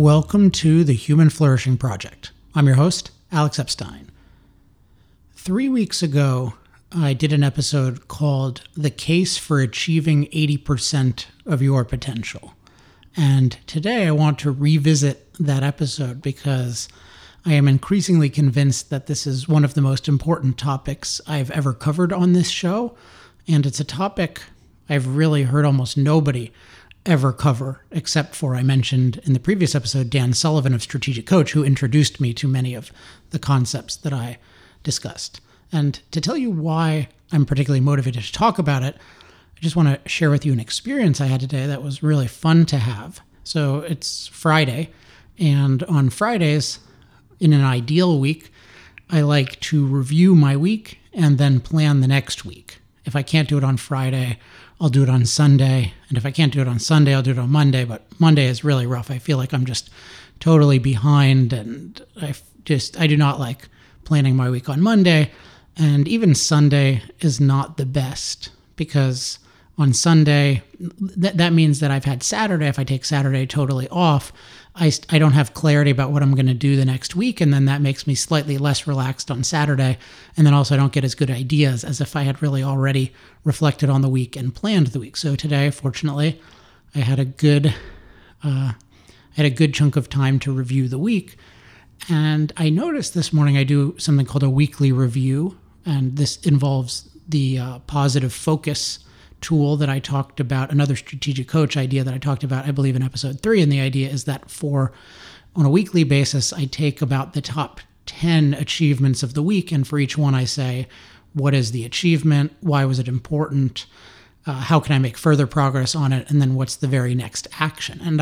Welcome to the Human Flourishing Project. I'm your host, Alex Epstein. 3 weeks ago, I did an episode called The Case for Achieving 80% of Your Potential. And today I want to revisit that episode because I am increasingly convinced that this is one of the most important topics I've ever covered on this show. And it's a topic I've really heard almost nobody ever cover, except for I mentioned in the previous episode, Dan Sullivan of Strategic Coach, who introduced me to many of the concepts that I discussed. And to tell you why I'm particularly motivated to talk about it, I just want to share with you an experience I had today that was really fun to have. So it's Friday, and on Fridays, in an ideal week, I like to review my week and then plan the next week. If I can't do it on Friday, I'll do it on Sunday. And if I can't do it on Sunday, I'll do it on Monday. But Monday is really rough. I feel like I'm just totally behind, and I do not like planning my week on Monday. And even Sunday is not the best, because on Sunday, that means that I've had Saturday. If I take Saturday totally off, I don't have clarity about what I'm going to do the next week, and then that makes me slightly less relaxed on Saturday, and then also I don't get as good ideas as if I had really already reflected on the week and planned the week. So today, fortunately, I had a good chunk of time to review the week, and I noticed this morning I do something called a weekly review, and this involves the positive focus tool that I talked about, another strategic coach idea that I talked about, I believe, in episode 3. And the idea is that on a weekly basis, I take about the top 10 achievements of the week. And for each one, I say, what is the achievement? Why was it important? How can I make further progress on it? And then what's the very next action? And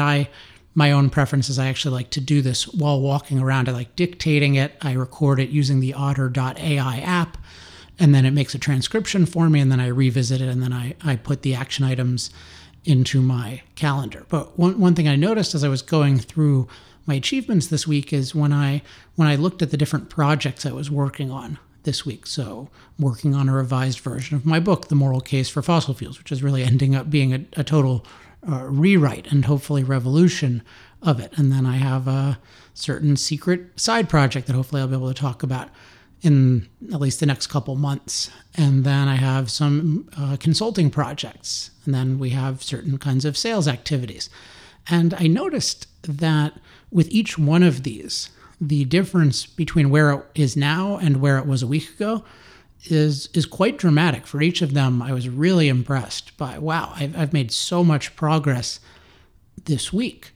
my own preference is I actually like to do this while walking around. I like dictating it. I record it using the otter.ai app. And then it makes a transcription for me, and then I revisit it, and then I put the action items into my calendar. But one thing I noticed as I was going through my achievements this week is when I looked at the different projects I was working on this week. So working on a revised version of my book, The Moral Case for Fossil Fuels, which is really ending up being a total rewrite and hopefully revolution of it. And then I have a certain secret side project that hopefully I'll be able to talk about in at least the next couple months. And then I have some consulting projects. And then we have certain kinds of sales activities. And I noticed that with each one of these, the difference between where it is now and where it was a week ago is quite dramatic. For each of them, I was really impressed by, wow, I've made so much progress this week.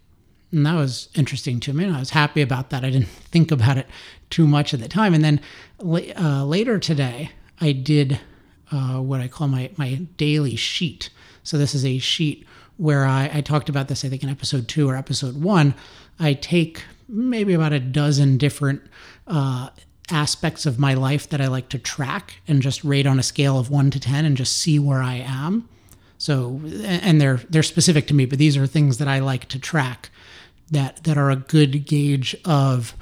And that was interesting to me, and I was happy about that. I didn't think about it too much at the time. And then later today, I did what I call my daily sheet. So this is a sheet where I talked about this, I think, in episode 2 or episode 1. I take maybe about a dozen different aspects of my life that I like to track and just rate on a scale of 1 to 10 and just see where I am. So, and they're specific to me, but these are things that I like to track that are a good gauge of,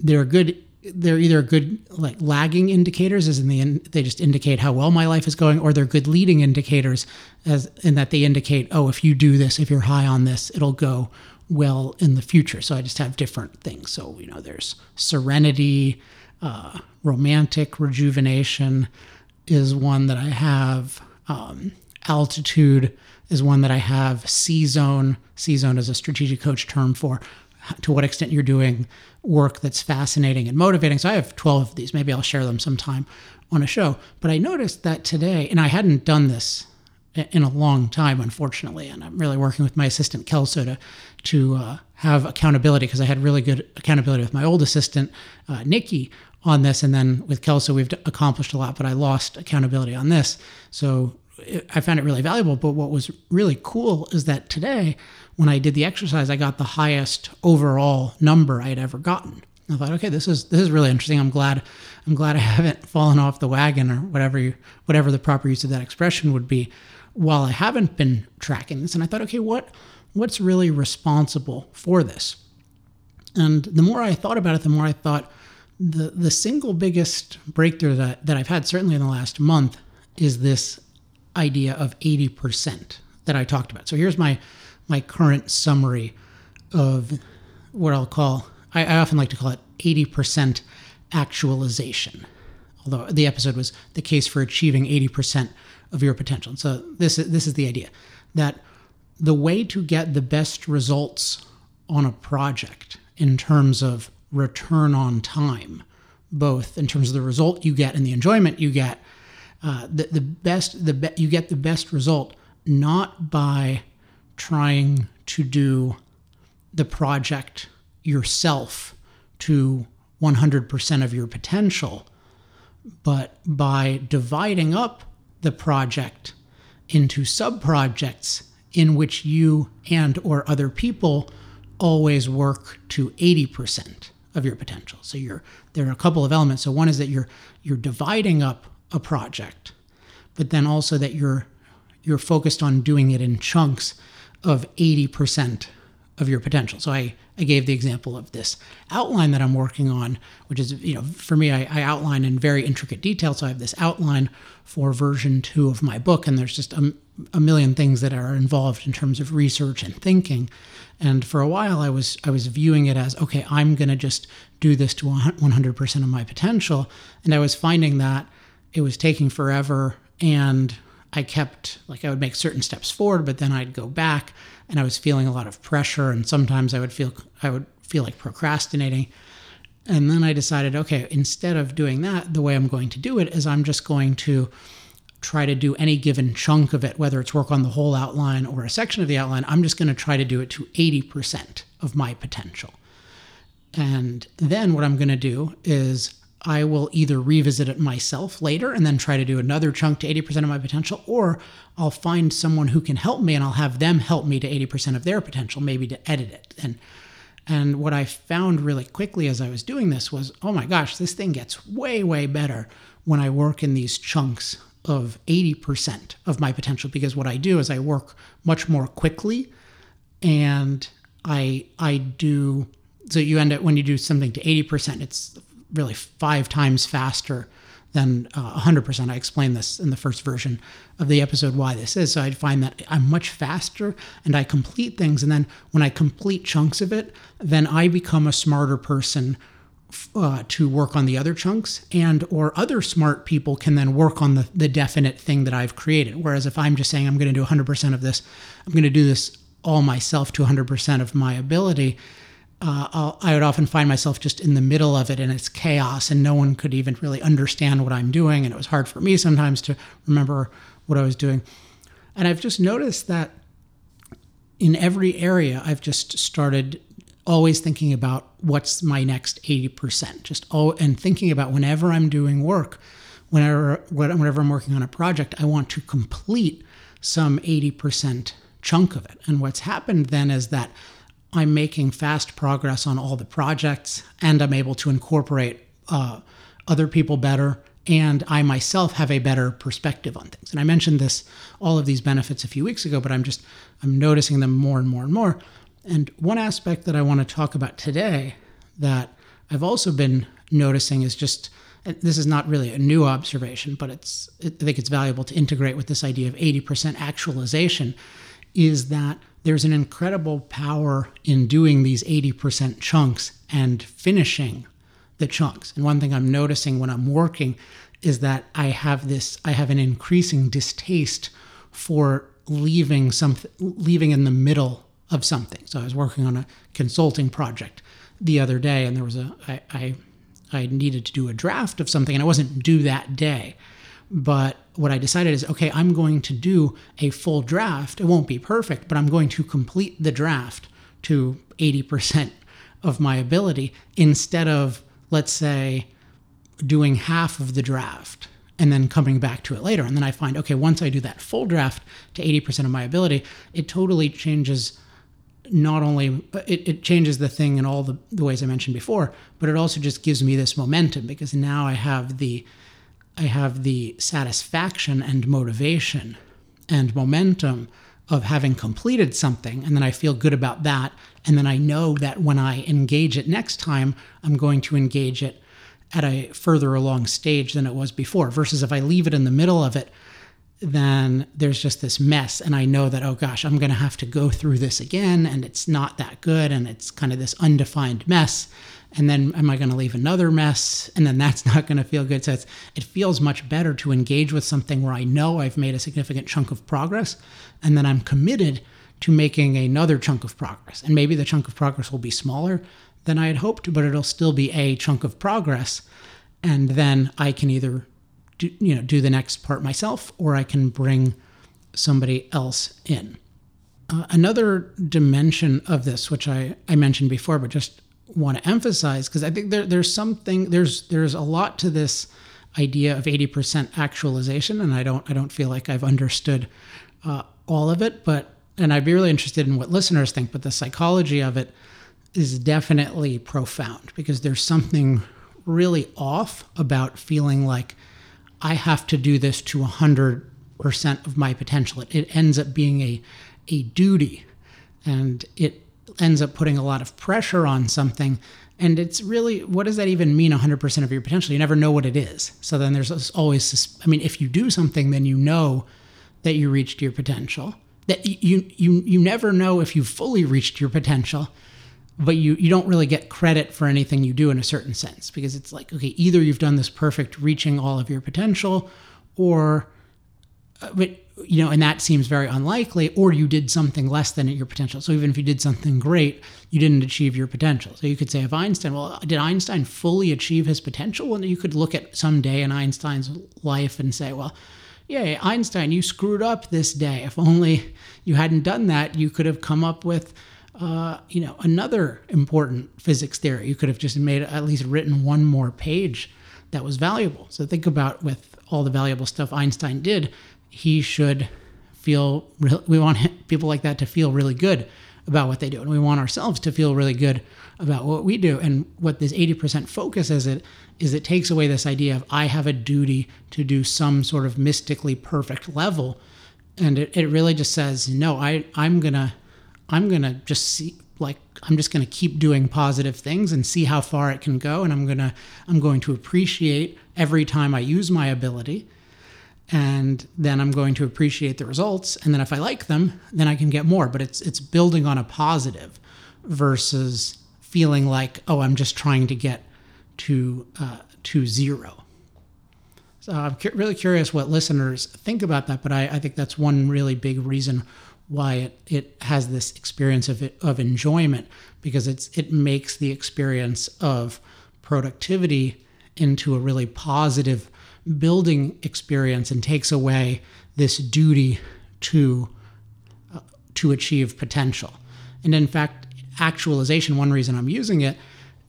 they're either good like lagging indicators, as in they just indicate how well my life is going, or they're good leading indicators, as in that they indicate, oh, if you do this, if you're high on this, it'll go well in the future. So I just have different things. So, there's serenity, romantic rejuvenation is one that I have, altitude is one that I have. C-zone. C-zone is a strategic coach term for to what extent you're doing work that's fascinating and motivating. So I have 12 of these. Maybe I'll share them sometime on a show. But I noticed that today, and I hadn't done this in a long time, unfortunately, and I'm really working with my assistant, Kelso, to have accountability, because I had really good accountability with my old assistant, Nikki, on this. And then with Kelso, we've accomplished a lot, but I lost accountability on this. So I found it really valuable, but what was really cool is that today, when I did the exercise, I got the highest overall number I had ever gotten. I thought, okay, this is really interesting. I'm glad I haven't fallen off the wagon, or whatever the proper use of that expression would be, while I haven't been tracking this. And I thought, okay, what's really responsible for this? And the more I thought about it, the more I thought the single biggest breakthrough that I've had, certainly in the last month, is this idea of 80% that I talked about. So here's my current summary of what I'll call, I often like to call it 80% actualization. Although the episode was the case for achieving 80% of your potential. And so this is the idea that the way to get the best results on a project in terms of return on time, both in terms of the result you get and the enjoyment you get, you get the best result not by trying to do the project yourself to 100% of your potential, but by dividing up the project into sub-projects in which you and or other people always work to 80% of your potential. So there are a couple of elements. So one is that you're dividing up a project, but then also that you're focused on doing it in chunks of 80% of your potential. So I gave the example of this outline that I'm working on, which is, for me, I outline in very intricate detail. So I have this outline for version 2 of my book, and there's just a million things that are involved in terms of research and thinking. And for a while, I was viewing it as, okay, I'm going to just do this to 100% of my potential. And I was finding that it was taking forever, and I kept, I would make certain steps forward, but then I'd go back, and I was feeling a lot of pressure, and sometimes I would feel like procrastinating. And then I decided, okay, instead of doing that, the way I'm going to do it is I'm just going to try to do any given chunk of it, whether it's work on the whole outline or a section of the outline. I'm just going to try to do it to 80% of my potential. And then what I'm going to do is I will either revisit it myself later and then try to do another chunk to 80% of my potential, or I'll find someone who can help me and I'll have them help me to 80% of their potential, maybe to edit it. And what I found really quickly as I was doing this was, oh my gosh, this thing gets way, way better when I work in these chunks of 80% of my potential, because what I do is I work much more quickly, and I do, so you end up, when you do something to 80%, it's really 5 times faster than 100%. I explained this in the first version of the episode why this is. So I'd find that I'm much faster and I complete things. And then when I complete chunks of it, then I become a smarter person to work on the other chunks, and or other smart people can then work on the definite thing that I've created. Whereas if I'm just saying I'm going to do 100% of this, I'm going to do this all myself to 100% of my ability, I would often find myself just in the middle of it, and it's chaos, and no one could even really understand what I'm doing, and it was hard for me sometimes to remember what I was doing. And I've just noticed that in every area, I've just started always thinking about what's my next 80%, and thinking about whenever I'm doing work, whenever I'm working on a project, I want to complete some 80% chunk of it. And what's happened then is that I'm making fast progress on all the projects, and I'm able to incorporate other people better, and I myself have a better perspective on things. And I mentioned all of these benefits a few weeks ago, but I'm noticing them more and more and more. And one aspect that I want to talk about today that I've also been noticing is just, this is not really a new observation, but I think it's valuable to integrate with this idea of 80% actualization, is that there's an incredible power in doing these 80% chunks and finishing the chunks. And one thing I'm noticing when I'm working is that I have an increasing distaste for leaving in the middle of something. So I was working on a consulting project the other day, and there was I needed to do a draft of something, and it wasn't due that day. But what I decided is, okay, I'm going to do a full draft. It won't be perfect, but I'm going to complete the draft to 80% of my ability, instead of, let's say, doing half of the draft and then coming back to it later. And then I find, okay, once I do that full draft to 80% of my ability, it totally changes. Not only it changes the thing in all the ways I mentioned before, but it also just gives me this momentum, because now I have the satisfaction and motivation and momentum of having completed something, and then I feel good about that, and then I know that when I engage it next time, I'm going to engage it at a further along stage than it was before, versus if I leave it in the middle of it, then there's just this mess. And I know that, oh gosh, I'm going to have to go through this again, and it's not that good, and it's kind of this undefined mess. And then am I going to leave another mess? And then that's not going to feel good. So it feels much better to engage with something where I know I've made a significant chunk of progress, and then I'm committed to making another chunk of progress. And maybe the chunk of progress will be smaller than I had hoped, but it'll still be a chunk of progress. And then I can either do the next part myself, or I can bring somebody else in. Another dimension of this, which I mentioned before, but just want to emphasize, because I think there's a lot to this idea of 80% actualization, and I don't feel like I've understood all of it, and I'd be really interested in what listeners think, but the psychology of it is definitely profound, because there's something really off about feeling like I have to do this to 100% of my potential. It ends up being a duty, and it ends up putting a lot of pressure on something. And it's really, what does that even mean, 100% of your potential? You never know what it is. So then there's always, if you do something, then you know that you reached your potential. That you never know if you fully reached your potential, but you don't really get credit for anything you do in a certain sense, because it's like, okay, either you've done this perfect, reaching all of your potential, or, and that seems very unlikely, or you did something less than at your potential. So even if you did something great, you didn't achieve your potential. So you could say of Einstein, well, did Einstein fully achieve his potential? Well, you could look at some day in Einstein's life and say, well, yeah, Einstein, you screwed up this day. If only you hadn't done that, you could have come up with another important physics theory. You could have just at least written one more page that was valuable. So think about, with all the valuable stuff Einstein did, he should feel, we want people like that to feel really good about what they do. And we want ourselves to feel really good about what we do. And what this 80% focus is it takes away this idea of I have a duty to do some sort of mystically perfect level. And it really just says, no, I'm going to just see, like, I'm just going to keep doing positive things and see how far it can go. And I'm going to appreciate every time I use my ability. And then I'm going to appreciate the results. And then if I like them, then I can get more. But it's building on a positive versus feeling like, oh, I'm just trying to get to zero. So I'm really curious what listeners think about that. But I think that's one really big reason why it has this experience of enjoyment, because it makes the experience of productivity into a really positive building experience, and takes away this duty to achieve potential. And in fact, actualization, one reason I'm using it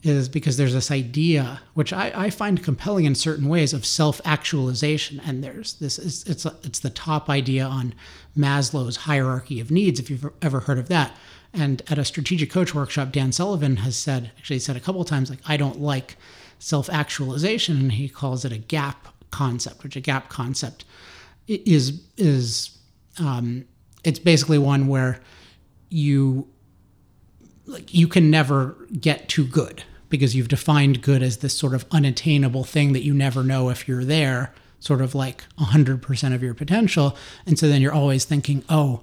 is because there's this idea, which I find compelling in certain ways, of self-actualization. And there's this, it's the top idea on Maslow's hierarchy of needs, if you've ever heard of that. And at a Strategic Coach workshop, Dan Sullivan said a couple of times, like, I don't like self-actualization, and he calls it a gap concept, which a gap concept is it's basically one where you can never get too good, because you've defined good as this sort of unattainable thing that you never know if you're there, sort of like 100% of your potential. And so then you're always thinking, oh,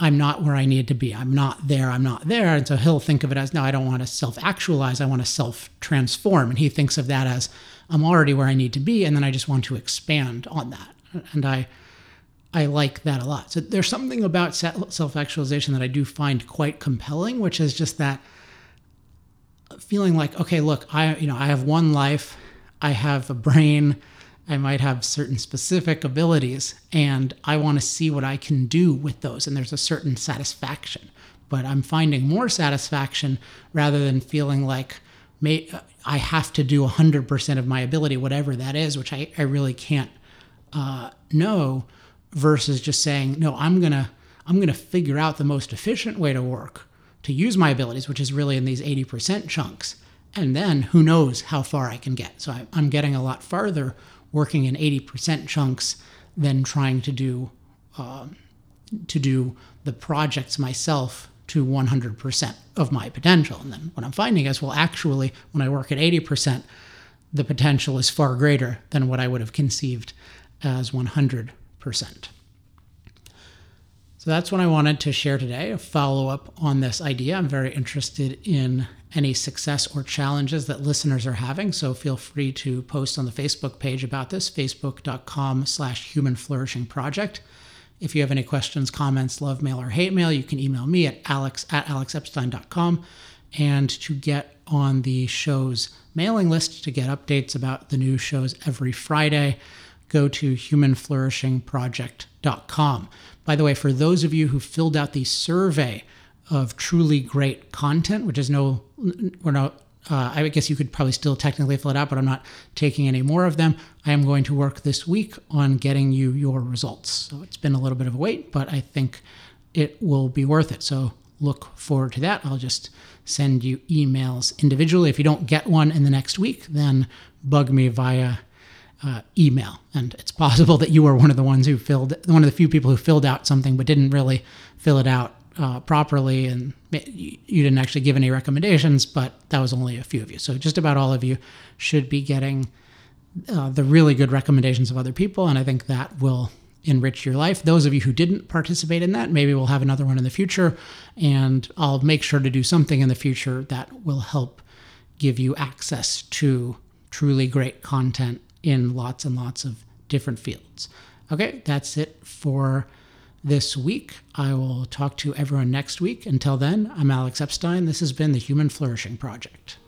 I'm not where I need to be. I'm not there. And so he'll think of it as, no, I don't want to self-actualize. I want to self-transform. And he thinks of that as, I'm already where I need to be, and then I just want to expand on that. And I like that a lot. So there's something about self-actualization that I do find quite compelling, which is just that feeling like, okay, look, I have one life, I have a brain, I might have certain specific abilities, and I want to see what I can do with those. And there's a certain satisfaction, but I'm finding more satisfaction rather than feeling like I have to do 100% of my ability, whatever that is, which I really can't know. Versus just saying, no, I'm gonna figure out the most efficient way to work, to use my abilities, which is really in these 80% chunks, and then who knows how far I can get. So I'm getting a lot farther working in 80% chunks than trying to do the projects myself to 100% of my potential. And then what I'm finding is, well, actually, when I work at 80%, the potential is far greater than what I would have conceived as 100%. 5%. So that's what I wanted to share today, a follow-up on this idea. I'm very interested in any success or challenges that listeners are having, so feel free to post on the Facebook page about this, facebook.com/Human Flourishing Project. If you have any questions, comments, love mail, or hate mail, you can email me at alex@alexepstein.com. And to get on the show's mailing list to get updates about the new shows every Friday, go to humanflourishingproject.com. By the way, for those of you who filled out the survey of truly great content, which is I guess you could probably still technically fill it out, but I'm not taking any more of them. I am going to work this week on getting you your results. So it's been a little bit of a wait, but I think it will be worth it. So look forward to that. I'll just send you emails individually. If you don't get one in the next week, then bug me via email. And it's possible that you were one of the few people who filled out something but didn't really fill it out properly, and you didn't actually give any recommendations, but that was only a few of you. So just about all of you should be getting the really good recommendations of other people, and I think that will enrich your life. Those of you who didn't participate in that, maybe we'll have another one in the future, and I'll make sure to do something in the future that will help give you access to truly great content in lots and lots of different fields. Okay, that's it for this week. I will talk to everyone next week. Until then, I'm Alex Epstein. This has been the Human Flourishing Project.